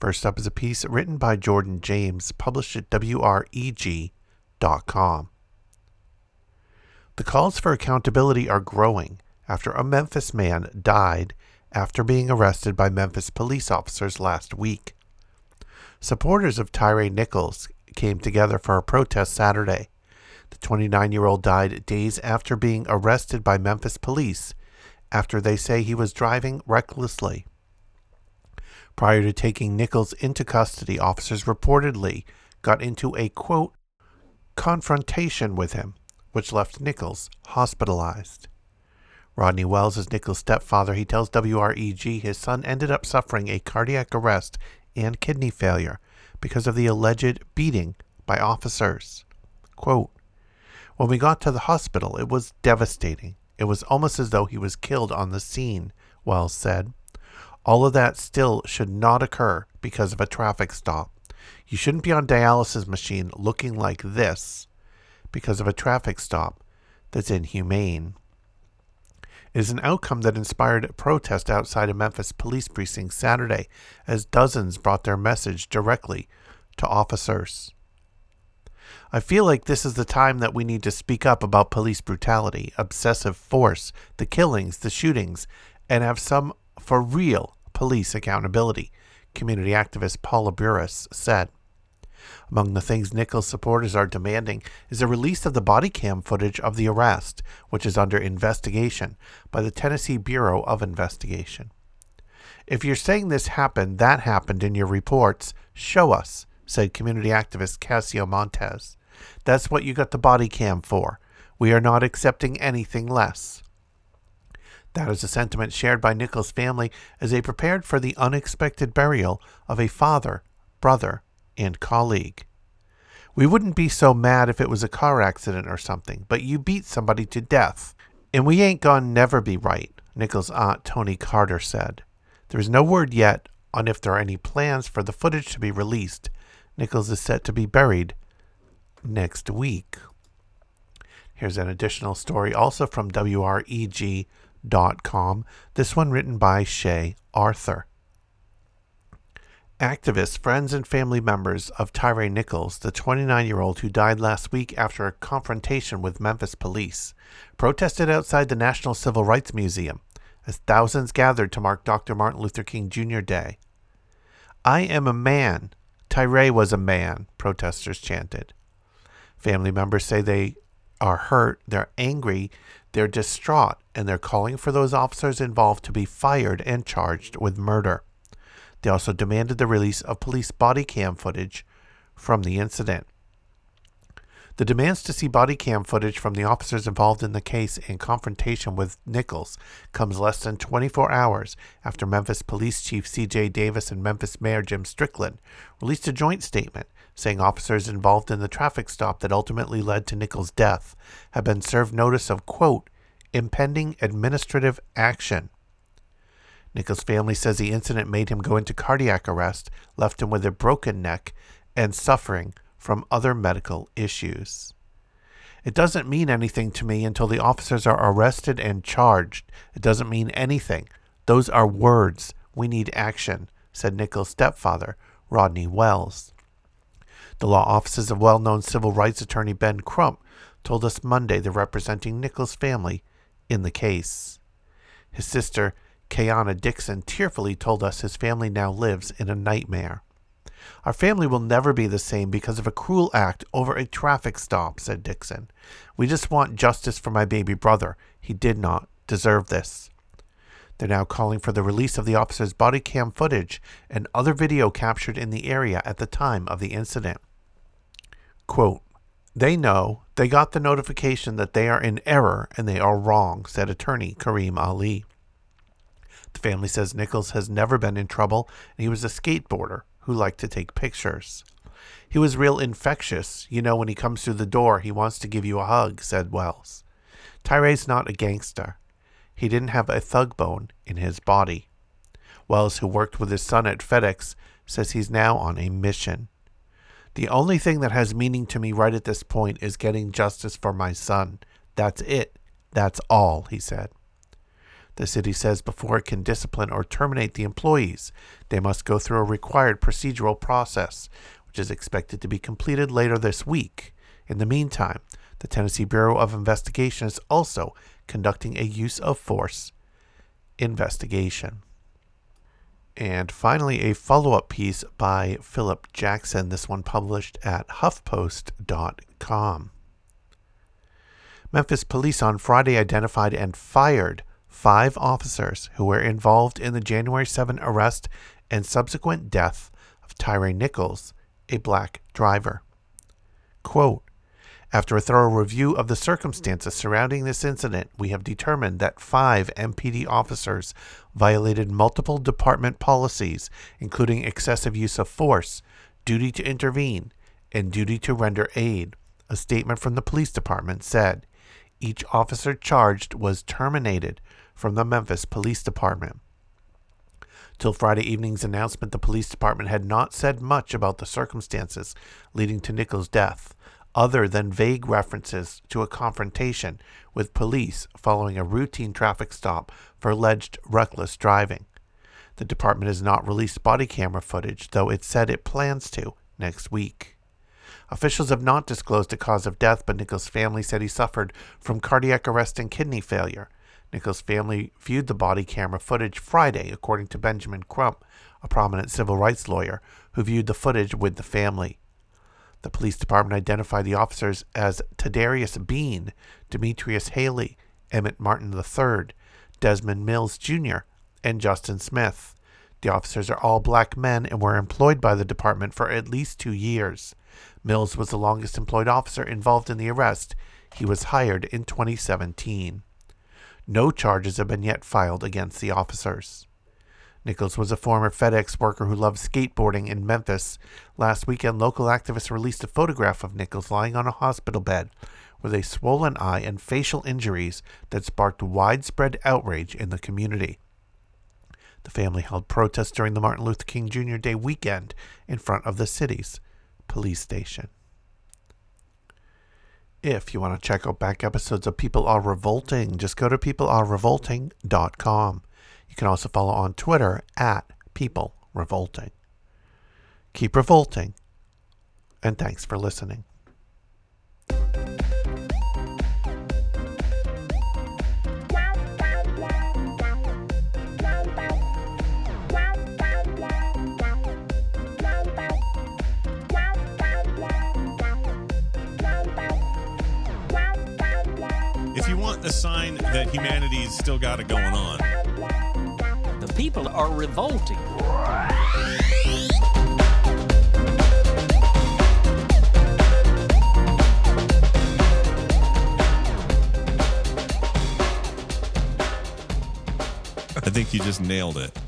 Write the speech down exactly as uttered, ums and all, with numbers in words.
First up is a piece written by Jordan James, published at W R E G dot com. The calls for accountability are growing after a Memphis man died after being arrested by Memphis police officers last week. Supporters of Tyre Nichols came together for a protest Saturday. The twenty-nine-year-old died days after being arrested by Memphis police after they say he was driving recklessly. Prior to taking Nichols into custody, officers reportedly got into a, quote, confrontation with him, which left Nichols hospitalized. Rodney Wells is Nichols' stepfather. He tells W R E G his son ended up suffering a cardiac arrest and kidney failure because of the alleged beating by officers. Quote, when we got to the hospital, it was devastating. It was almost as though he was killed on the scene, Wells said. All of that still should not occur because of a traffic stop. You shouldn't be on dialysis machine looking like this because of a traffic stop. That's inhumane. It is an outcome that inspired protest outside a Memphis police precinct Saturday as dozens brought their message directly to officers. I feel like this is the time that we need to speak up about police brutality, obsessive force, the killings, the shootings, and have some for real police accountability, community activist Paula Burris said. Among the things Nichols supporters are demanding is the release of the body cam footage of the arrest, which is under investigation by the Tennessee Bureau of Investigation. If you're saying this happened, that happened in your reports, show us, said community activist Cassio Montez. That's what you got the body cam for. We are not accepting anything less. That is a sentiment shared by Nichols' family as they prepared for the unexpected burial of a father, brother, and colleague. We wouldn't be so mad if it was a car accident or something, but you beat somebody to death, and we ain't gonna never be right, Nichols' aunt Tony Carter said. There is no word yet on if there are any plans for the footage to be released. Nichols is set to be buried next week. Here's an additional story also from W R E G dot com, this one written by Shay Arthur. Activists, friends, and family members of Tyre Nichols, the twenty-nine-year-old who died last week after a confrontation with Memphis police, protested outside the National Civil Rights Museum as thousands gathered to mark Doctor Martin Luther King Junior Day. I am a man. Tyre was a man, protesters chanted. Family members say they are hurt, they're angry, they're distraught, and they're calling for those officers involved to be fired and charged with murder. They also demanded the release of police body cam footage from the incident. The demands to see body cam footage from the officers involved in the case and confrontation with Nichols comes less than twenty-four hours after Memphis Police Chief C J Davis and Memphis Mayor Jim Strickland released a joint statement saying officers involved in the traffic stop that ultimately led to Nichols' death have been served notice of, quote, impending administrative action. Nichols' family says the incident made him go into cardiac arrest, left him with a broken neck, and suffering from other medical issues. It doesn't mean anything to me until the officers are arrested and charged. It doesn't mean anything. Those are words. We need action, said Nichols' stepfather, Rodney Wells. The law offices of well-known civil rights attorney Ben Crump told us Monday they're representing Nichols' family in the case. His sister, Kiana Dixon, tearfully told us his family now lives in a nightmare. Our family will never be the same because of a cruel act over a traffic stop, said Dixon. We just want justice for my baby brother. He did not deserve this. They're now calling for the release of the officer's body cam footage and other video captured in the area at the time of the incident. Quote, they know they got the notification that they are in error and they are wrong, said attorney Kareem Ali. The family says Nichols has never been in trouble and he was a skateboarder who liked to take pictures. He was real infectious. You know, when he comes through the door, he wants to give you a hug, said Wells. Tyre's not a gangster. He didn't have a thug bone in his body. Wells, who worked with his son at FedEx, says he's now on a mission. The only thing that has meaning to me right at this point is getting justice for my son. That's it. That's all, he said. The city says before it can discipline or terminate the employees, they must go through a required procedural process, which is expected to be completed later this week. In the meantime, the Tennessee Bureau of Investigation is also conducting a use of force investigation. And finally, a follow-up piece by Philip Jackson, this one published at huff post dot com. Memphis police on Friday identified and fired five officers who were involved in the January seventh arrest and subsequent death of Tyre Nichols, a black driver. Quote, after a thorough review of the circumstances surrounding this incident, we have determined that five M P D officers violated multiple department policies, including excessive use of force, duty to intervene, and duty to render aid. A statement from the police department said, each officer charged was terminated from the Memphis Police Department. Till Friday evening's announcement, the police department had not said much about the circumstances leading to Nichols' death, other than vague references to a confrontation with police following a routine traffic stop for alleged reckless driving. The department has not released body camera footage, though it said it plans to next week. Officials have not disclosed a cause of death, but Nichols' family said he suffered from cardiac arrest and kidney failure. Nichols' family viewed the body camera footage Friday, according to Benjamin Crump, a prominent civil rights lawyer, who viewed the footage with the family. The police department identified the officers as Tadarius Bean, Demetrius Haley, Emmett Martin the third, Desmond Mills Junior, and Justin Smith. The officers are all black men and were employed by the department for at least two years. Mills was the longest employed officer involved in the arrest. He was hired in twenty seventeen. No charges have been yet filed against the officers. Nichols was a former FedEx worker who loved skateboarding in Memphis. Last weekend, local activists released a photograph of Nichols lying on a hospital bed with a swollen eye and facial injuries that sparked widespread outrage in the community. The family held protests during the Martin Luther King Junior Day weekend in front of the city's police station. If you want to check out back episodes of People Are Revolting, just go to people are revolting dot com. You can also follow on Twitter at People Revolting. Keep revolting, and thanks for listening. If you want a sign that humanity's still got it going on, the people are revolting. I think you just nailed it.